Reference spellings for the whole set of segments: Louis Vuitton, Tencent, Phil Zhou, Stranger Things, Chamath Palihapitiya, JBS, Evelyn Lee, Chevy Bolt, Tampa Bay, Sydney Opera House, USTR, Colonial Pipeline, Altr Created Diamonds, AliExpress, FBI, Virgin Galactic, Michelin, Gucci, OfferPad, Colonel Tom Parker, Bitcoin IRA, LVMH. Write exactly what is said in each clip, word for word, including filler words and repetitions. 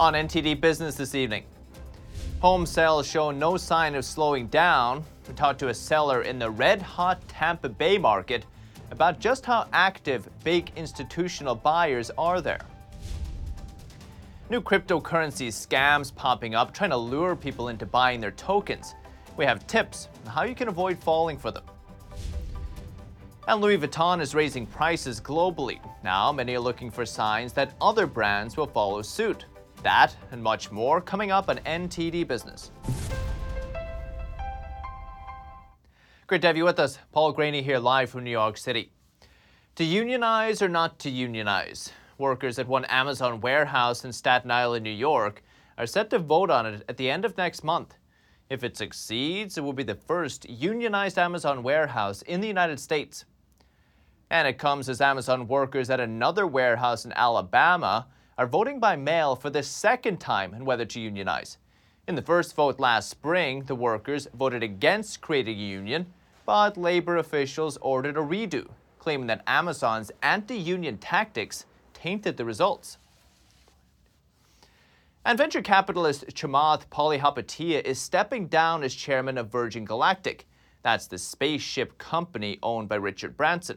on N T D Business this evening. Home sales show no sign of slowing down. We talked to a seller in the red-hot Tampa Bay market about just how active big institutional buyers are there. New cryptocurrency scams popping up, trying to lure people into buying their tokens. We have tips on how you can avoid falling for them. And Louis Vuitton is raising prices globally. Now many are looking for signs that other brands will follow suit. That and much more coming up on N T D Business. Great to have you with us. Paul Graney here live from New York City. To unionize or not to unionize? Workers at one Amazon warehouse in Staten Island, New York, are set to vote on it at the end of next month. If it succeeds, it will be the first unionized Amazon warehouse in the United States. And it comes as Amazon workers at another warehouse in Alabama are voting by mail for the second time on whether to unionize. In the first vote last spring, the workers voted against creating a union, but labor officials ordered a redo, claiming that Amazon's anti-union tactics tainted the results. And venture capitalist Chamath Palihapitiya is stepping down as chairman of Virgin Galactic. That's the spaceship company owned by Richard Branson.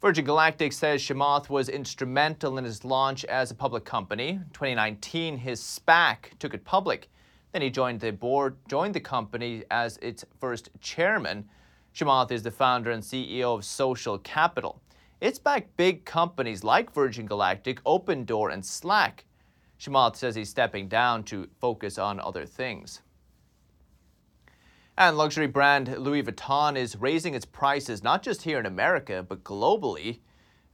Virgin Galactic says Chamath was instrumental in his launch as a public company. In twenty nineteen, his SPAC took it public. Then he joined the board, joined the company as its first chairman. Chamath is the founder and C E O of Social Capital. It's backed big companies like Virgin Galactic, Open Doors, and Slack. Chamath says he's stepping down to focus on other things. And luxury brand Louis Vuitton is raising its prices not just here in America, but globally.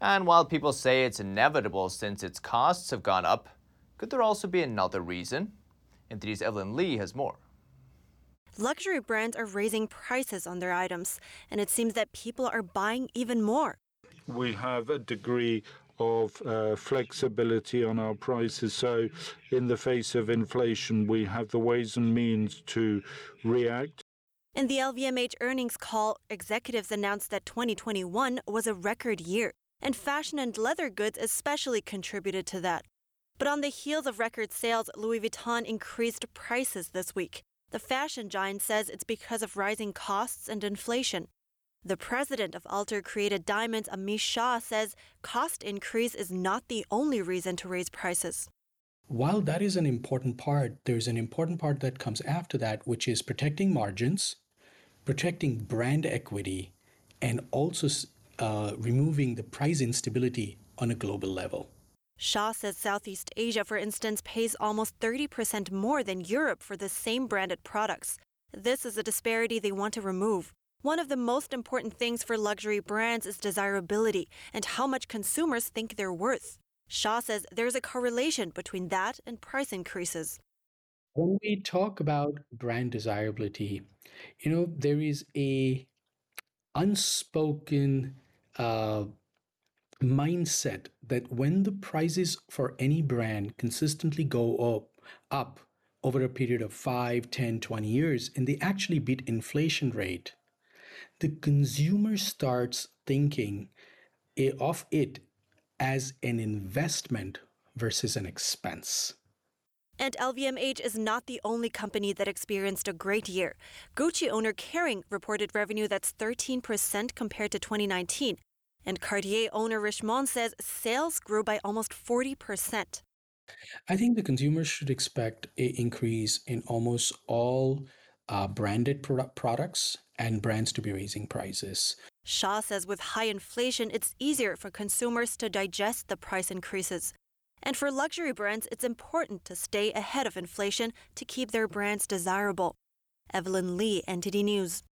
And while people say it's inevitable since its costs have gone up, could there also be another reason? N T D's Evelyn Lee has more. Luxury brands are raising prices on their items, and it seems that people are buying even more. We have a degree of uh, flexibility on our prices. So in the face of inflation, we have the ways and means to react. In the L V M H earnings call, executives announced that twenty twenty-one was a record year, and fashion and leather goods especially contributed to that. But on the heels of record sales, Louis Vuitton increased prices this week. The fashion giant says it's because of rising costs and inflation. The president of Altr Created Diamonds, Amish Shah, says cost increase is not the only reason to raise prices. While that is an important part, there's an important part that comes after that, which is protecting margins, protecting brand equity, and also uh, removing the price instability on a global level. Shah says Southeast Asia, for instance, pays almost thirty percent more than Europe for the same branded products. This is a disparity they want to remove. One of the most important things for luxury brands is desirability and how much consumers think they're worth. Shah says there's a correlation between that and price increases. When we talk about brand desirability, you know, there is a unspoken uh, mindset that when the prices for any brand consistently go up, up over a period of five, ten, twenty years, and they actually beat inflation rate, the consumer starts thinking of it as an investment versus an expense. And L V M H is not the only company that experienced a great year. Gucci owner Kering reported revenue that's thirteen percent compared to twenty nineteen. And Cartier owner Richemont says sales grew by almost forty percent. I think the consumer should expect an increase in almost all uh, branded product products. And brands to be raising prices. Shah says with high inflation, it's easier for consumers to digest the price increases. And for luxury brands, it's important to stay ahead of inflation to keep their brands desirable. Evelyn Lee, N T D News.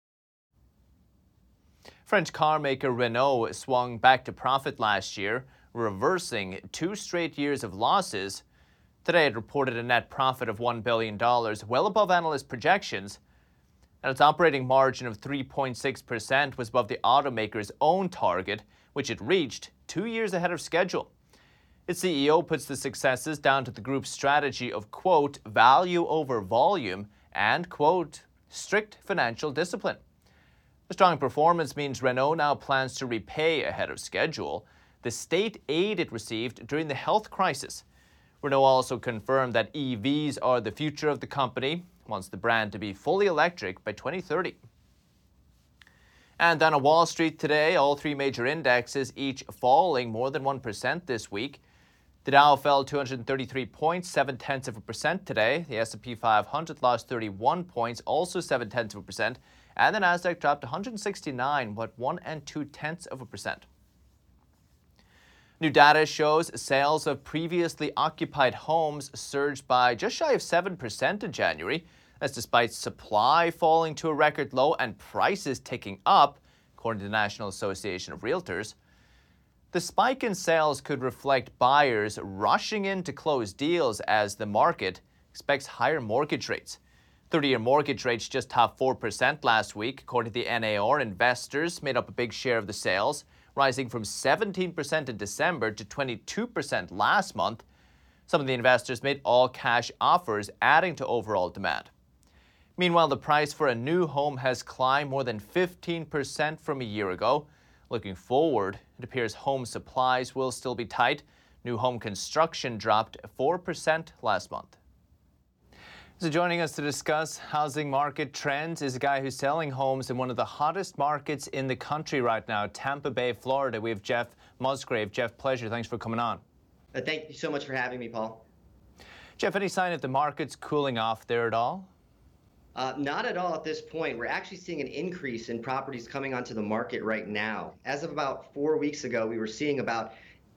French car maker Renault swung back to profit last year, reversing two straight years of losses. Today it reported a net profit of one billion dollars, well above analyst projections, and its operating margin of three point six percent was above the automaker's own target, which it reached two years ahead of schedule. Its C E O puts the successes down to the group's strategy of, quote, value over volume and, quote, strict financial discipline. The strong performance means Renault now plans to repay ahead of schedule the state aid it received during the health crisis. Renault also confirmed that E Vs are the future of the company, wants the brand to be fully electric by twenty thirty. And on Wall Street today, all three major indexes each falling more than one percent this week. The Dow fell two hundred thirty-three points, seven tenths of a percent today. The S and P five hundred lost thirty-one points, also seven tenths of a percent. And the Nasdaq dropped one hundred sixty-nine, what, one and two tenths of a percent. New data shows sales of previously occupied homes surged by just shy of seven percent in January. That's despite supply falling to a record low and prices ticking up, according to the National Association of Realtors. The spike in sales could reflect buyers rushing in to close deals as the market expects higher mortgage rates. thirty-year mortgage rates just topped four percent last week, according to the N A R. Investors made up a big share of the sales, rising from seventeen percent in December to twenty-two percent last month. Some of the investors made all-cash offers, adding to overall demand. Meanwhile, the price for a new home has climbed more than fifteen percent from a year ago. Looking forward, it appears home supplies will still be tight. New home construction dropped four percent last month. So joining us to discuss housing market trends is a guy who's selling homes in one of the hottest markets in the country right now, Tampa Bay, Florida. We have Jeff Musgrave. Jeff, pleasure. Thanks for coming on. Uh, thank you so much for having me, Paul. Jeff, any sign that the market's cooling off there at all? Uh, not at all at this point. We're actually seeing an increase in properties coming onto the market right now. As of about four weeks ago, we were seeing about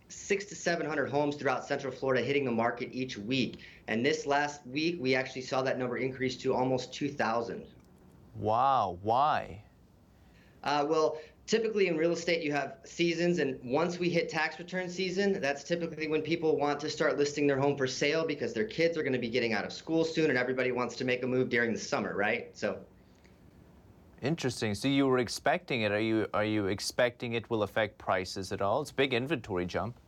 six to seven hundred homes throughout Central Florida hitting the market each week. And this last week, we actually saw that number increase to almost two thousand. Wow. Why? Uh, well, typically in real estate, you have seasons. And once we hit tax return season, that's typically when people want to start listing their home for sale because their kids are going to be getting out of school soon and everybody wants to make a move during the summer, right? So. Interesting. So you were expecting it. Are you are you expecting it will affect prices at all? It's a big inventory jump.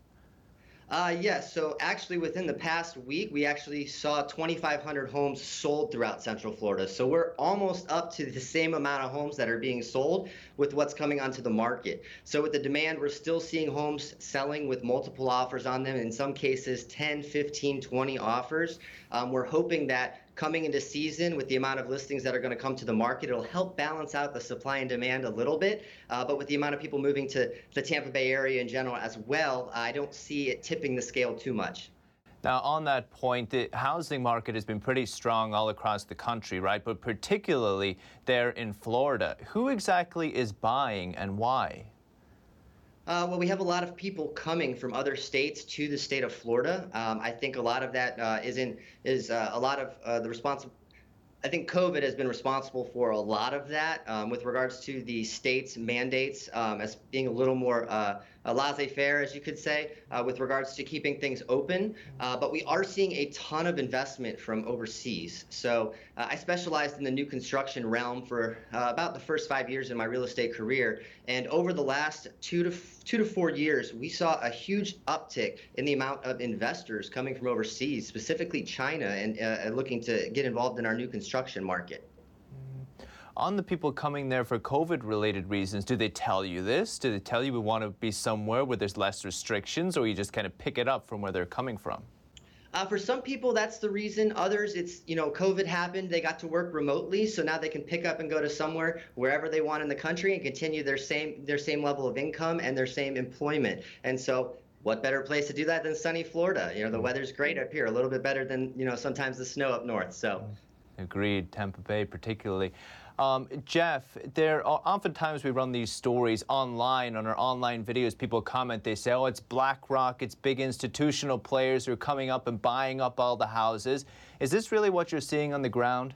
Uh, yes. Yeah, so actually within the past week, we actually saw twenty-five hundred homes sold throughout Central Florida. So we're almost up to the same amount of homes that are being sold with what's coming onto the market. So with the demand, we're still seeing homes selling with multiple offers on them, in some cases ten, fifteen, twenty offers. Um, we're hoping that coming into season with the amount of listings that are going to come to the market, it'll help balance out the supply and demand a little bit. Uh, but with the amount of people moving to the Tampa Bay area in general as well, I don't see it tipping the scale too much. Now, on that point, the housing market has been pretty strong all across the country, right? But particularly there in Florida. Who exactly is buying and why? Uh, well, we have a lot of people coming from other states to the state of Florida. Um, I think a lot of that uh, is in is uh, a lot of uh, the responsible. I think COVID has been responsible for a lot of that um, with regards to the state's mandates um, as being a little more uh, laissez-faire, as you could say, uh, with regards to keeping things open. Uh, but we are seeing a ton of investment from overseas. So uh, I specialized in the new construction realm for uh, about the first five years in my real estate career. And over the last two to f- two to four years, we saw a huge uptick in the amount of investors coming from overseas, specifically China, and uh, looking to get involved in our new construction market. On the people coming there for COVID-related reasons, do they tell you this? Do they tell you we want to be somewhere where there's less restrictions, or you just kind of pick it up from where they're coming from? Uh, for some people, that's the reason. Others, it's, you know, COVID happened. They got to work remotely, so now they can pick up and go to somewhere wherever they want in the country and continue their same their same level of income and their same employment. And so, what better place to do that than sunny Florida? You know, the weather's great up here, a little bit better than, you know, sometimes the snow up north. So. Agreed. Tampa Bay particularly. Um, Jeff, there are, oftentimes we run these stories online on our online videos. People comment, they say, oh, it's BlackRock, it's big institutional players who are coming up and buying up all the houses. Is this really what you're seeing on the ground?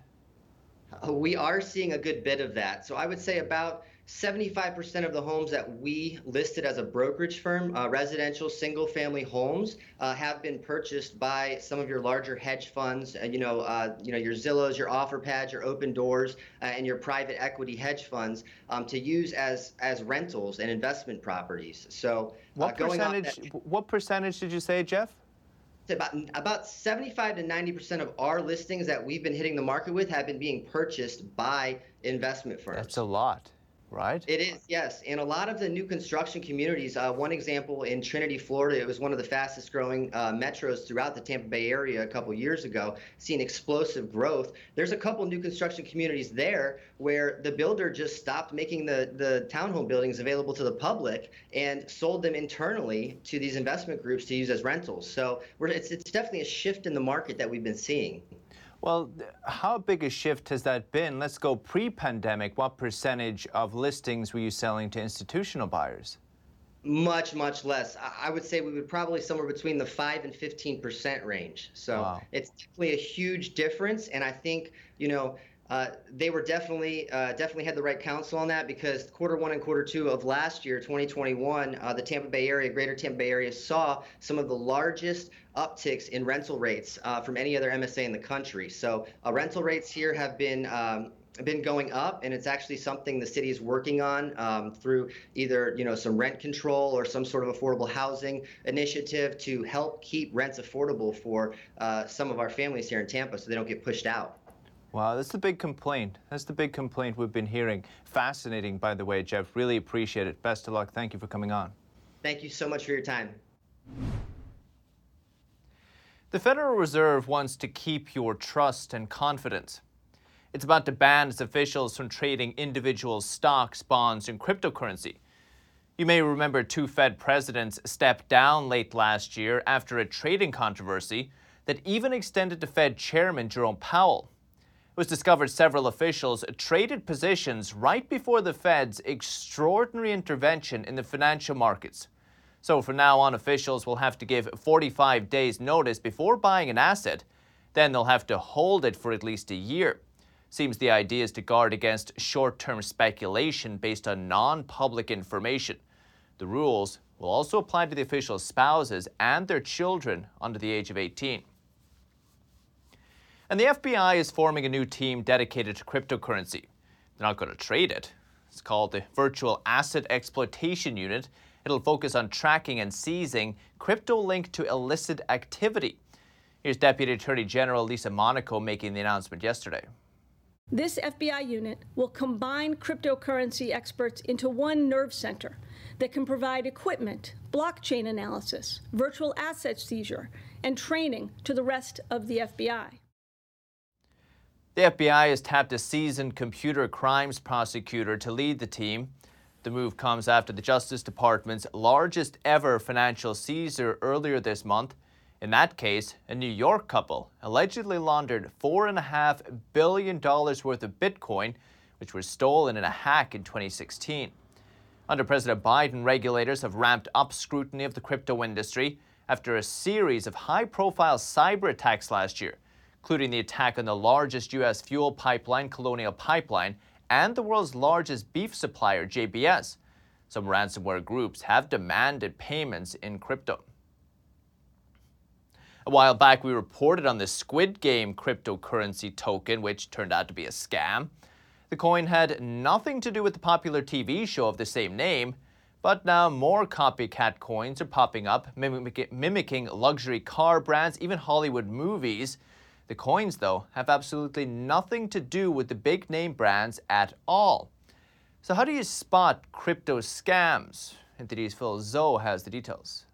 Uh, we are seeing a good bit of that. So I would say about seventy-five percent of the homes that we listed as a brokerage firm, uh, residential single-family homes, uh, have been purchased by some of your larger hedge funds. Uh, you know, uh, you know your Zillows, your OfferPad, your Open Doors, uh, and your private equity hedge funds um, to use as as rentals and investment properties. So, uh, what going percentage? That- what percentage did you say, Jeff? About about seventy-five to ninety percent of our listings that we've been hitting the market with have been being purchased by investment firms. That's a lot. right? It is, yes. And a lot of the new construction communities, uh, one example in Trinity, Florida, it was one of the fastest growing uh, metros throughout the Tampa Bay area a couple years ago, seeing explosive growth. There's a couple new construction communities there where the builder just stopped making the, the townhome buildings available to the public and sold them internally to these investment groups to use as rentals. So we're, it's, it's definitely a shift in the market that we've been seeing. Well, how big a shift has that been? Let's go pre-pandemic. What percentage of listings were you selling to institutional buyers? Much, much less. I would say we would probably somewhere between the five and fifteen percent range. So wow. It's definitely a huge difference. And I think, you know, uh, they were definitely, uh, definitely had the right counsel on that, because quarter one and quarter two of last year, twenty twenty-one, uh, the Tampa Bay area, greater Tampa Bay area saw some of the largest upticks in rental rates uh, from any other M S A in the country. So uh, rental rates here have been um, been going up, and it's actually something the city is working on um, through either you know some rent control or some sort of affordable housing initiative to help keep rents affordable for uh, some of our families here in Tampa, so they don't get pushed out. Wow, that's the big complaint. That's the big complaint we've been hearing. Fascinating, by the way, Jeff. Really appreciate it. Best of luck. Thank you for coming on. Thank you so much for your time. The Federal Reserve wants to keep your trust and confidence. It's about to ban its officials from trading individual stocks, bonds, and cryptocurrency. You may remember two Fed presidents stepped down late last year after a trading controversy that even extended to Fed Chairman Jerome Powell. It was discovered several officials traded positions right before the Fed's extraordinary intervention in the financial markets. So from now on, officials will have to give forty-five days notice before buying an asset. Then they'll have to hold it for at least a year. Seems the idea is to guard against short-term speculation based on non-public information. The rules will also apply to the officials' spouses and their children under the age of eighteen. And the F B I is forming a new team dedicated to cryptocurrency. They're not going to trade it. It's called the Virtual Asset Exploitation Unit. It'll focus on tracking and seizing crypto linked to illicit activity. Here's Deputy Attorney General Lisa Monaco making the announcement yesterday. This F B I unit will combine cryptocurrency experts into one nerve center that can provide equipment, blockchain analysis, virtual asset seizure, and training to the rest of the F B I. The F B I has tapped a seasoned computer crimes prosecutor to lead the team. The move comes after the Justice Department's largest ever financial seizure earlier this month. In that case, a New York couple allegedly laundered four point five billion dollars worth of Bitcoin, which was stolen in a hack in twenty sixteen. Under President Biden, regulators have ramped up scrutiny of the crypto industry after a series of high-profile cyber attacks last year, including the attack on the largest U S fuel pipeline, Colonial Pipeline, and the world's largest beef supplier, J B S. Some ransomware groups have demanded payments in crypto. A while back, we reported on the Squid Game cryptocurrency token, which turned out to be a scam. The coin had nothing to do with the popular T V show of the same name, but now more copycat coins are popping up, mimic- mimicking luxury car brands, even Hollywood movies. The coins, though, have absolutely nothing to do with the big name brands at all. So how do you spot crypto scams? N T D's Phil Zhou has the details.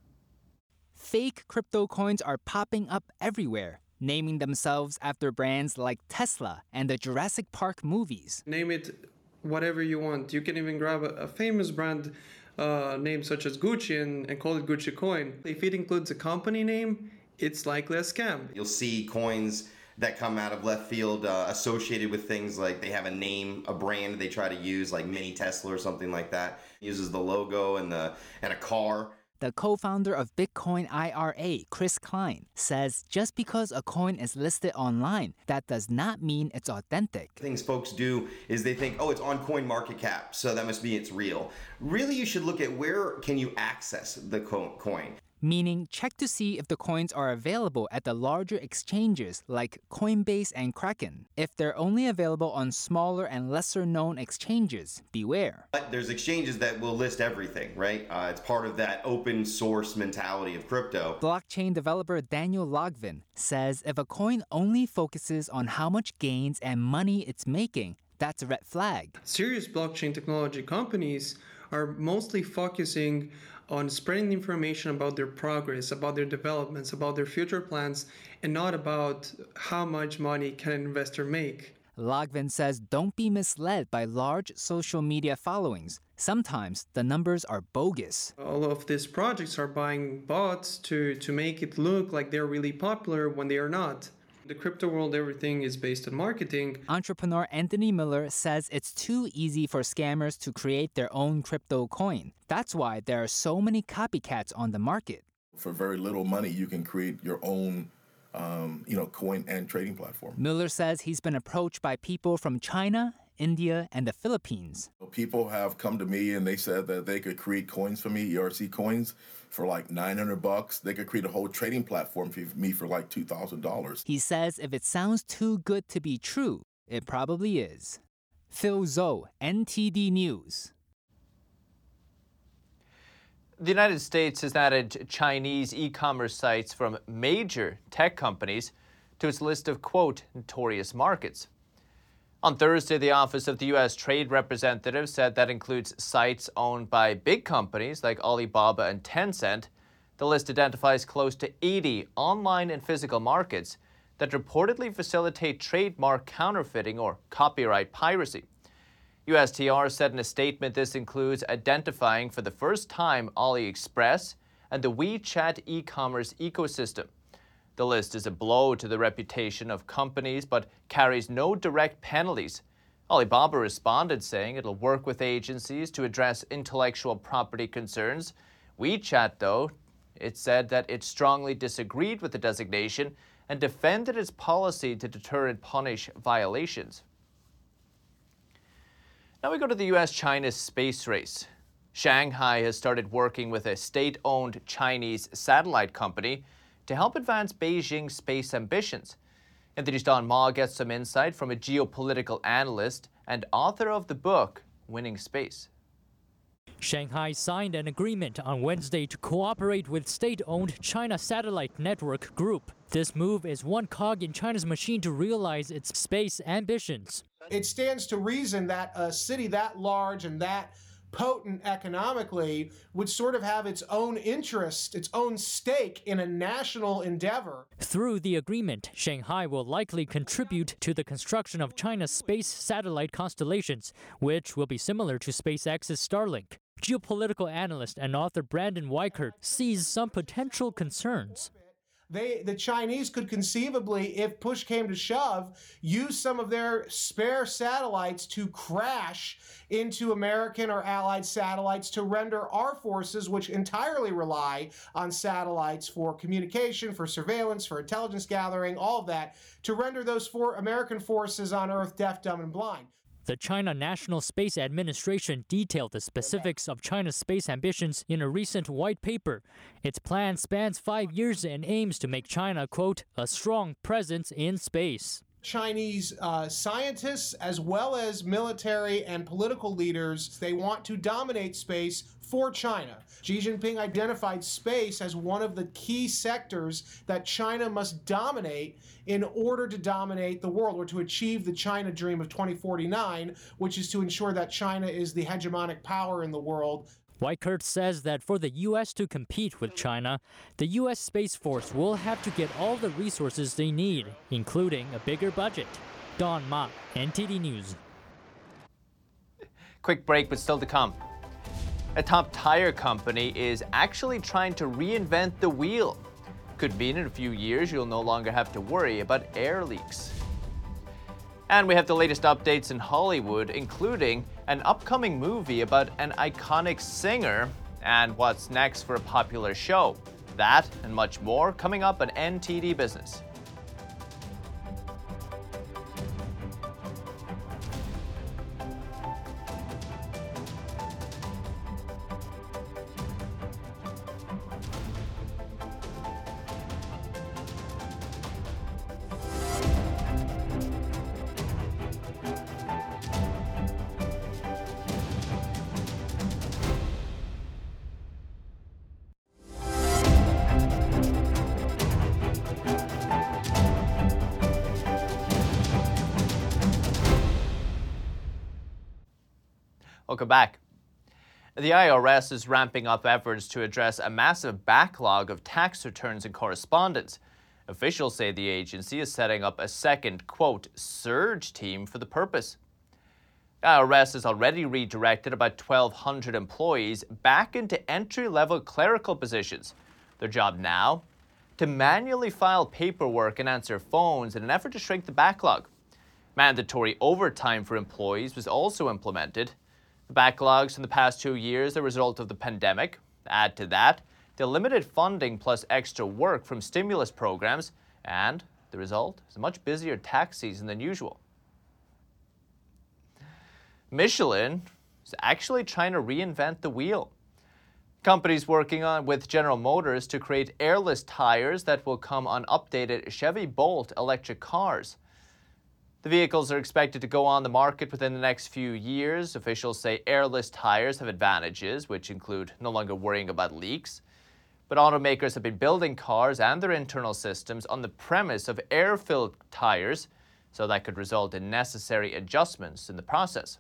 Fake crypto coins are popping up everywhere, naming themselves after brands like Tesla and the Jurassic Park movies. Name it whatever you want. You can even grab a famous brand uh, name such as Gucci and, and call it Gucci coin. If it includes a company name, it's likely a scam. You'll see coins that come out of left field uh, associated with things like they have a name, a brand they try to use, like Mini Tesla or something like that. It uses the logo and the and a car. The co-founder of Bitcoin I R A, Chris Klein, says just because a coin is listed online, that does not mean it's authentic. Things folks do is they think, oh, it's on CoinMarketCap, so that must be it's real. Really, you should look at where can you access the coin. Meaning check to see if the coins are available at the larger exchanges like Coinbase and Kraken. If they're only available on smaller and lesser-known exchanges, beware. But there's exchanges that will list everything, right? Uh, it's part of that open-source mentality of crypto. Blockchain developer Daniel Logvin says if a coin only focuses on how much gains and money it's making, That's a red flag. Serious blockchain technology companies are mostly focusing on spreading information about their progress, about their developments, about their future plans, and not about how much money can an investor make. Logvin says don't be misled by large social media followings. Sometimes the numbers are bogus. All of these projects are buying bots to, to make it look like they're really popular when they are not. The crypto world, everything is based on marketing. Entrepreneur Anthony Miller says it's too easy for scammers to create their own crypto coin. That's why there are so many copycats on the market. For very little money, you can create your own um, you know, coin and trading platform. Miller says he's been approached by people from China, India, and the Philippines. People have come to me and they said that they could create coins for me, E R C coins, for like nine hundred bucks. They could create a whole trading platform for me for like two thousand dollars. He says if it sounds too good to be true, it probably is. Phil Zhou, N T D News. The United States has added Chinese e-commerce sites from major tech companies to its list of, quote, notorious markets. On Thursday, the Office of the U S. Trade Representative said that includes sites owned by big companies like Alibaba and Tencent. The list identifies close to eighty online and physical markets that reportedly facilitate trademark counterfeiting or copyright piracy. U S T R said in a statement this includes identifying for the first time AliExpress and the WeChat e-commerce ecosystem. The list is a blow to the reputation of companies, but carries no direct penalties. Alibaba responded saying it'll work with agencies to address intellectual property concerns. WeChat, though, it said that it strongly disagreed with the designation and defended its policy to deter and punish violations. Now we go to the U S China space race. Shanghai has started working with a state-owned Chinese satellite company to help advance Beijing's space ambitions. Anthony Stan Ma gets some insight from a geopolitical analyst and author of the book, Winning Space. Shanghai signed an agreement on Wednesday to cooperate with state-owned China Satellite Network Group. This move is one cog in China's machine to realize its space ambitions. It stands to reason that a city that large and that potent economically would sort of have its own interest, its own stake in a national endeavor. Through the agreement, Shanghai will likely contribute to the construction of China's space satellite constellations, which will be similar to SpaceX's Starlink. Geopolitical analyst and author Brandon Weikert sees some potential concerns. They, the Chinese could conceivably, if push came to shove, use some of their spare satellites to crash into American or allied satellites to render our forces, which entirely rely on satellites for communication, for surveillance, for intelligence gathering, all of that, to render those four American forces on Earth deaf, dumb, and blind. The China National Space Administration detailed the specifics of China's space ambitions in a recent white paper. Its plan spans five years and aims to make China, quote, a strong presence in space. Chinese uh, scientists, as well as military and political leaders, they want to dominate space for China. Xi Jinping identified space as one of the key sectors that China must dominate in order to dominate the world, or to achieve the China dream of twenty forty-nine, which is to ensure that China is the hegemonic power in the world. Weikert says that for the U S to compete with China, the U S. Space Force will have to get all the resources they need, including a bigger budget. Don Ma, N T D News. Quick break, but still to come. A top tire company is actually trying to reinvent the wheel. Could mean in a few years you'll no longer have to worry about air leaks. And we have the latest updates in Hollywood, including an upcoming movie about an iconic singer and what's next for a popular show. That and much more coming up on N T D Business. Welcome back. The I R S is ramping up efforts to address a massive backlog of tax returns and correspondence. Officials say the agency is setting up a second, quote, surge team for the purpose. The I R S has already redirected about twelve hundred employees back into entry-level clerical positions. Their job now? To manually file paperwork and answer phones in an effort to shrink the backlog. Mandatory overtime for employees was also implemented. The backlogs from the past two years are a result of the pandemic. Add to that, the limited funding plus extra work from stimulus programs, and the result is a much busier tax season than usual. Michelin is actually trying to reinvent the wheel. The company's working on with General Motors to create airless tires that will come on updated Chevy Bolt electric cars. The vehicles are expected to go on the market within the next few years. Officials say airless tires have advantages, which include no longer worrying about leaks. But automakers have been building cars and their internal systems on the premise of air-filled tires, so that could result in necessary adjustments in the process.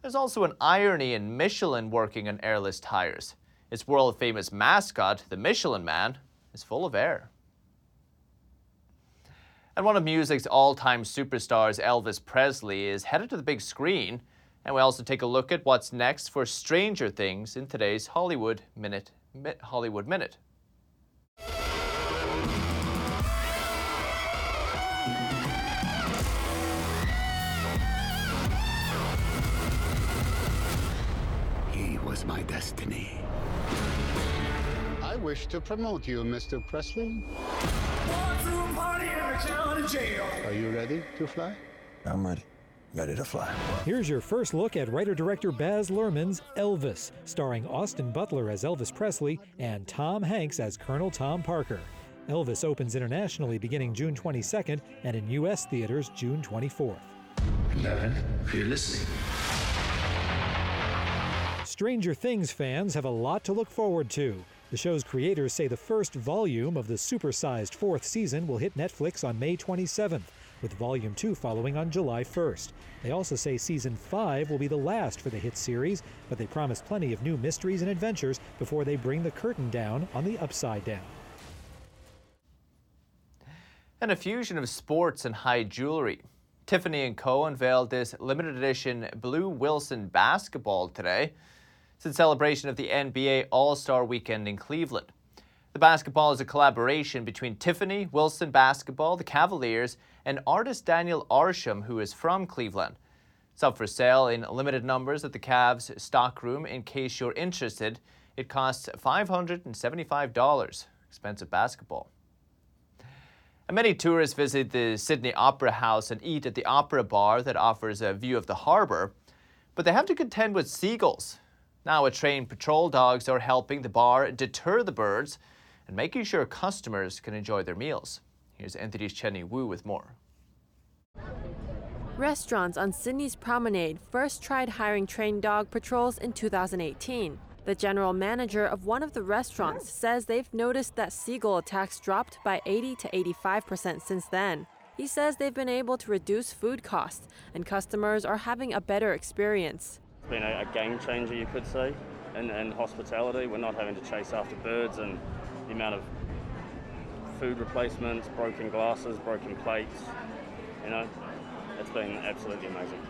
There's also an irony in Michelin working on airless tires. Its world-famous mascot, the Michelin Man, is full of air. And one of music's all-time superstars, Elvis Presley, is headed to the big screen. And we also take a look at what's next for Stranger Things in today's Hollywood Minute. Hollywood Minute. He was my destiny. I wish to promote you, Mister Presley. Are you ready to fly? I'm ready. Ready to fly. Here's your first look at writer-director Baz Luhrmann's Elvis, starring Austin Butler as Elvis Presley and Tom Hanks as Colonel Tom Parker. Elvis opens internationally beginning June twenty-second and in U S theaters June twenty-fourth. Eleven, if you're listening. Stranger Things fans have a lot to look forward to. The show's creators say the first volume of the supersized fourth season will hit Netflix on May twenty-seventh, with Volume two following on July first. They also say Season five will be the last for the hit series, but they promise plenty of new mysteries and adventures before they bring the curtain down on the Upside Down. And a fusion of sports and high jewelry. Tiffany and Co. unveiled this limited edition blue Wilson Basketball today. It's in celebration of the N B A All-Star Weekend in Cleveland. The basketball is a collaboration between Tiffany, Wilson Basketball, the Cavaliers, and artist Daniel Arsham, who is from Cleveland. It's up for sale in limited numbers at the Cavs stockroom. In case you're interested, it costs five hundred seventy-five dollars. Expensive basketball. And many tourists visit the Sydney Opera House and eat at the Opera Bar that offers a view of the harbor, but they have to contend with seagulls. Now, a trained patrol dogs are helping the bar deter the birds and making sure customers can enjoy their meals. Here's Anthony's Chenny Wu with more. Restaurants on Sydney's Promenade first tried hiring trained dog patrols in two thousand eighteen. The general manager of one of the restaurants says they've noticed that seagull attacks dropped by eighty to eighty-five percent since then. He says they've been able to reduce food costs and customers are having a better experience. Been a, a game changer, you could say, in, in hospitality. We're not having to chase after birds, and the amount of food replacements, broken glasses, broken plates, you know, it's been absolutely amazing.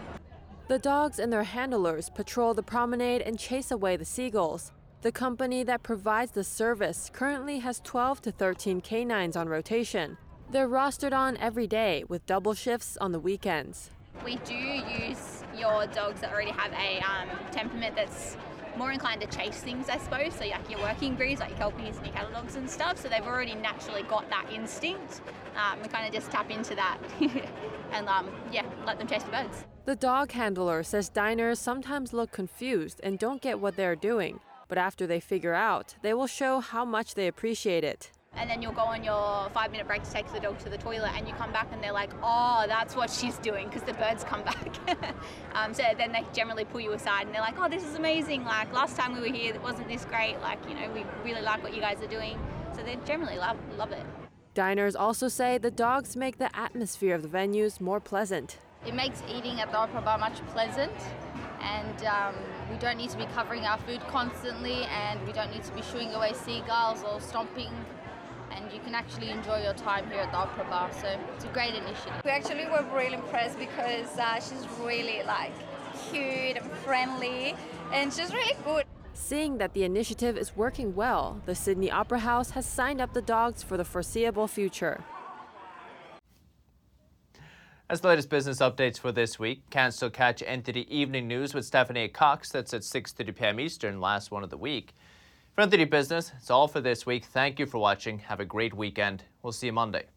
The dogs and their handlers patrol the promenade and chase away the seagulls. The company that provides the service currently has twelve to thirteen canines on rotation. They're rostered on every day with double shifts on the weekends. We do use your dogs that already have a um, temperament that's more inclined to chase things, I suppose. So like your working breeds, like your Kelpies and your cattle dogs and stuff. So they've already naturally got that instinct. Um, we kind of just tap into that and um, yeah, let them chase the birds. The dog handler says diners sometimes look confused and don't get what they're doing. But after they figure out, they will show how much they appreciate it. And then you'll go on your five-minute break to take the dog to the toilet, and you come back and they're like, oh, that's what she's doing, because the birds come back. um, so then they generally pull you aside and they're like, oh, this is amazing. Like, last time we were here, it wasn't this great. Like, you know, we really like what you guys are doing. So they generally love, love it. Diners also say the dogs make the atmosphere of the venues more pleasant. It makes eating at the Opera Bar much pleasant. and um, we don't need to be covering our food constantly, and we don't need to be shooing away seagulls or stomping, and you can actually enjoy your time here at the Opera Bar, so it's a great initiative. We actually were really impressed because uh, she's really like cute and friendly, and she's really good. Seeing that the initiative is working well, the Sydney Opera House has signed up the dogs for the foreseeable future. As the latest business updates for this week, can still catch N T D Evening News with Stephanie Cox. That's at six thirty p.m. Eastern, last one of the week. For N T D Business, it's all for this week. Thank you for watching. Have a great weekend. We'll see you Monday.